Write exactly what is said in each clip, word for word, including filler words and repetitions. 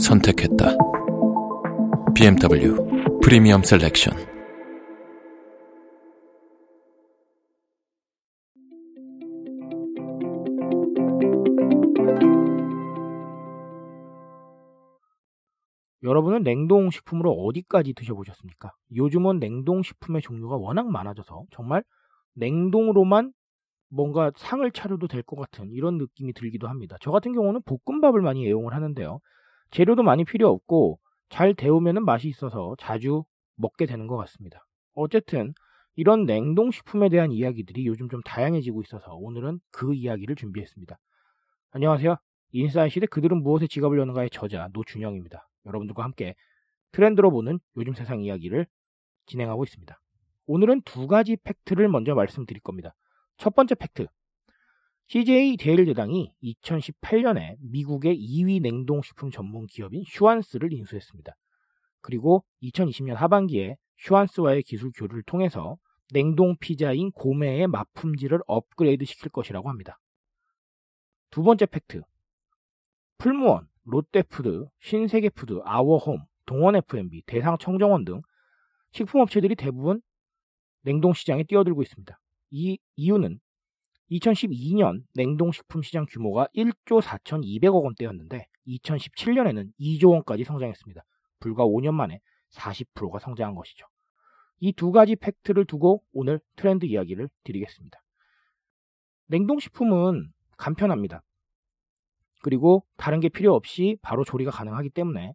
선택했다. 비엠더블유 프리미엄 셀렉션. 여러분은 냉동식품으로 어디까지 드셔보셨습니까? 요즘은 냉동식품의 종류가 워낙 많아져서 정말 냉동으로만 뭔가 상을 차려도 될 것 같은 이런 느낌이 들기도 합니다. 저 같은 경우는 볶음밥을 많이 애용을 하는데요. 재료도 많이 필요 없고 잘 데우면 맛이 있어서 자주 먹게 되는 것 같습니다. 어쨌든 이런 냉동식품에 대한 이야기들이 요즘 좀 다양해지고 있어서 오늘은 그 이야기를 준비했습니다. 안녕하세요. 인사이트 시대 그들은 무엇에 지갑을 여는가의 저자 노준영입니다. 여러분들과 함께 트렌드로 보는 요즘 세상 이야기를 진행하고 있습니다. 오늘은 두 가지 팩트를 먼저 말씀드릴 겁니다. 첫 번째 팩트. 씨제이 제일제당이 이천십팔 년에 미국의 이 위 냉동식품 전문 기업인 슈완스를 인수했습니다. 그리고 이천이십 년 하반기에 슈완스와의 기술 교류를 통해서 냉동 피자인 고메의 맛품질을 업그레이드 시킬 것이라고 합니다. 두 번째 팩트. 풀무원, 롯데푸드, 신세계푸드, 아워홈, 동원에프앤비, 대상청정원 등 식품업체들이 대부분 냉동시장에 뛰어들고 있습니다. 이 이유는 이천십이 년 냉동식품 시장 규모가 일조 사천이백억 원대였는데 이천십칠 년에는 이조 원까지 성장했습니다. 불과 오 년 만에 사십 퍼센트가 성장한 것이죠. 이 두 가지 팩트를 두고 오늘 트렌드 이야기를 드리겠습니다. 냉동식품은 간편합니다. 그리고 다른 게 필요 없이 바로 조리가 가능하기 때문에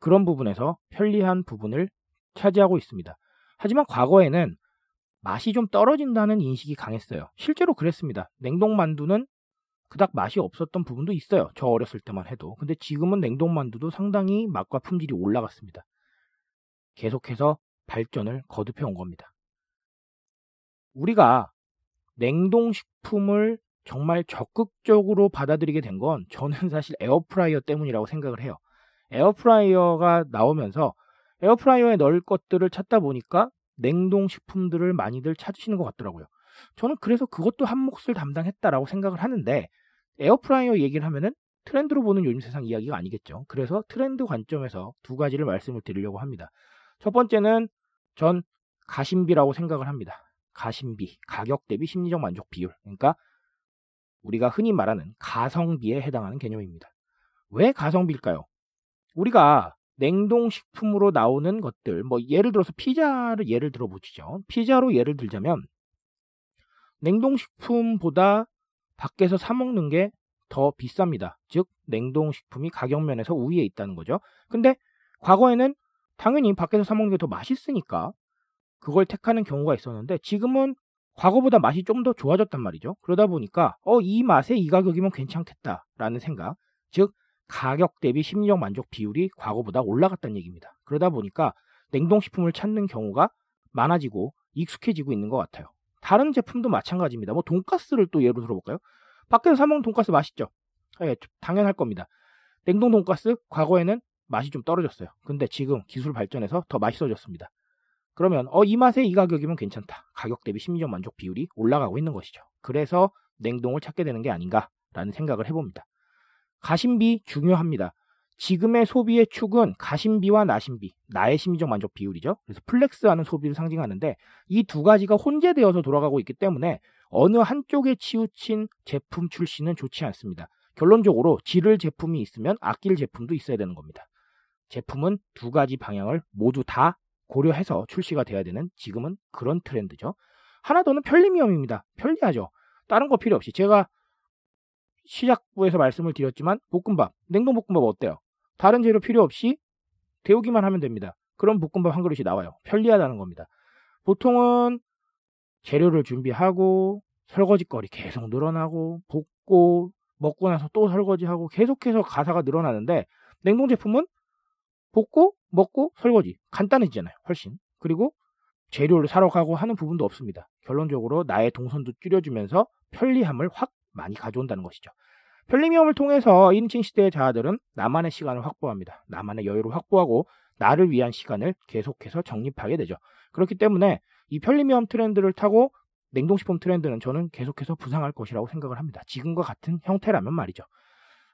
그런 부분에서 편리한 부분을 차지하고 있습니다. 하지만 과거에는 맛이 좀 떨어진다는 인식이 강했어요. 실제로 그랬습니다. 냉동만두는 그닥 맛이 없었던 부분도 있어요. 저 어렸을 때만 해도. 근데 지금은 냉동만두도 상당히 맛과 품질이 올라갔습니다. 계속해서 발전을 거듭해 온 겁니다. 우리가 냉동식품을 정말 적극적으로 받아들이게 된 건 저는 사실 에어프라이어 때문이라고 생각을 해요. 에어프라이어가 나오면서 에어프라이어에 넣을 것들을 찾다 보니까 냉동식품들을 많이들 찾으시는 것 같더라고요. 저는 그래서 그것도 한 몫을 담당했다라고 생각을 하는데 에어프라이어 얘기를 하면은 트렌드로 보는 요즘 세상 이야기가 아니겠죠. 그래서 트렌드 관점에서 두 가지를 말씀을 드리려고 합니다. 첫 번째는 전 가심비라고 생각을 합니다. 가심비, 가격 대비 심리적 만족 비율. 그러니까 우리가 흔히 말하는 가성비에 해당하는 개념입니다. 왜 가성비일까요? 우리가 냉동식품으로 나오는 것들, 뭐 예를 들어서 피자를 예를 들어보시죠. 피자로 예를 들자면 냉동식품보다 밖에서 사 먹는 게 더 비쌉니다. 즉 냉동식품이 가격면에서 우위에 있다는 거죠. 근데 과거에는 당연히 밖에서 사 먹는 게 더 맛있으니까 그걸 택하는 경우가 있었는데 지금은 과거보다 맛이 좀 더 좋아졌단 말이죠. 그러다 보니까 어, 이 맛에 이 가격이면 괜찮겠다라는 생각, 즉 가격 대비 심리적 만족 비율이 과거보다 올라갔다는 얘기입니다. 그러다 보니까 냉동식품을 찾는 경우가 많아지고 익숙해지고 있는 것 같아요. 다른 제품도 마찬가지입니다. 뭐 돈가스를 또 예로 들어볼까요? 밖에서 사 먹는 돈가스 맛있죠? 예, 당연할 겁니다. 냉동 돈가스 과거에는 맛이 좀 떨어졌어요. 근데 지금 기술 발전해서 더 맛있어졌습니다. 그러면 어, 이 맛에 이 가격이면 괜찮다. 가격 대비 심리적 만족 비율이 올라가고 있는 것이죠. 그래서 냉동을 찾게 되는 게 아닌가라는 생각을 해봅니다. 가심비 중요합니다. 지금의 소비의 축은 가심비와 나심비, 나의 심리적 만족 비율이죠. 그래서 플렉스하는 소비를 상징하는데 이 두 가지가 혼재되어서 돌아가고 있기 때문에 어느 한쪽에 치우친 제품 출시는 좋지 않습니다. 결론적으로 지를 제품이 있으면 아낄 제품도 있어야 되는 겁니다. 제품은 두 가지 방향을 모두 다 고려해서 출시가 돼야 되는 지금은 그런 트렌드죠. 하나 더는 편리미엄입니다. 편리하죠. 다른 거 필요 없이 제가 시작부에서 말씀을 드렸지만 볶음밥, 냉동볶음밥 어때요? 다른 재료 필요 없이 데우기만 하면 됩니다. 그럼 볶음밥 한 그릇이 나와요. 편리하다는 겁니다. 보통은 재료를 준비하고 설거지거리 계속 늘어나고 볶고 먹고 나서 또 설거지하고 계속해서 가사가 늘어나는데 냉동 제품은 볶고 먹고 설거지 간단해지잖아요. 훨씬. 그리고 재료를 사러 가고 하는 부분도 없습니다. 결론적으로 나의 동선도 줄여주면서 편리함을 확 많이 가져온다는 것이죠. 편리함을 통해서 일인칭 시대의 자아들은 나만의 시간을 확보합니다. 나만의 여유를 확보하고 나를 위한 시간을 계속해서 정립하게 되죠. 그렇기 때문에 이 편리미엄 트렌드를 타고 냉동식품 트렌드는 저는 계속해서 부상할 것이라고 생각을 합니다. 지금과 같은 형태라면 말이죠.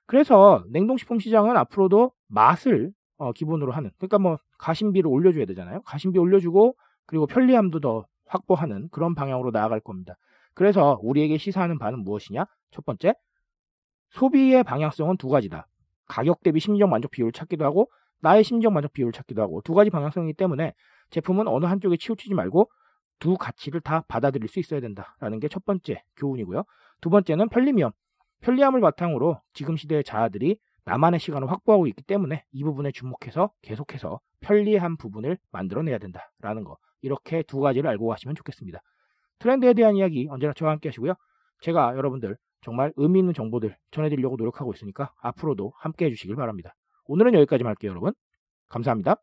그래서 냉동식품 시장은 앞으로도 맛을 어, 기본으로 하는, 그러니까 뭐 가심비를 올려줘야 되잖아요. 가심비 올려주고 그리고 편리함도 더 확보하는 그런 방향으로 나아갈 겁니다. 그래서 우리에게 시사하는 바는 무엇이냐? 첫 번째, 소비의 방향성은 두 가지다. 가격 대비 심리적 만족 비율을 찾기도 하고 나의 심리적 만족 비율을 찾기도 하고, 두 가지 방향성이기 때문에 제품은 어느 한쪽에 치우치지 말고 두 가치를 다 받아들일 수 있어야 된다라는 게 첫 번째 교훈이고요. 두 번째는 편리미엄, 편리함을 바탕으로 지금 시대의 자아들이 나만의 시간을 확보하고 있기 때문에 이 부분에 주목해서 계속해서 편리한 부분을 만들어내야 된다라는 거, 이렇게 두 가지를 알고 가시면 좋겠습니다. 트렌드에 대한 이야기 언제나 저와 함께 하시고요. 제가 여러분들 정말 의미 있는 정보들 전해드리려고 노력하고 있으니까 앞으로도 함께 해주시길 바랍니다. 오늘은 여기까지만 할게요, 여러분. 감사합니다.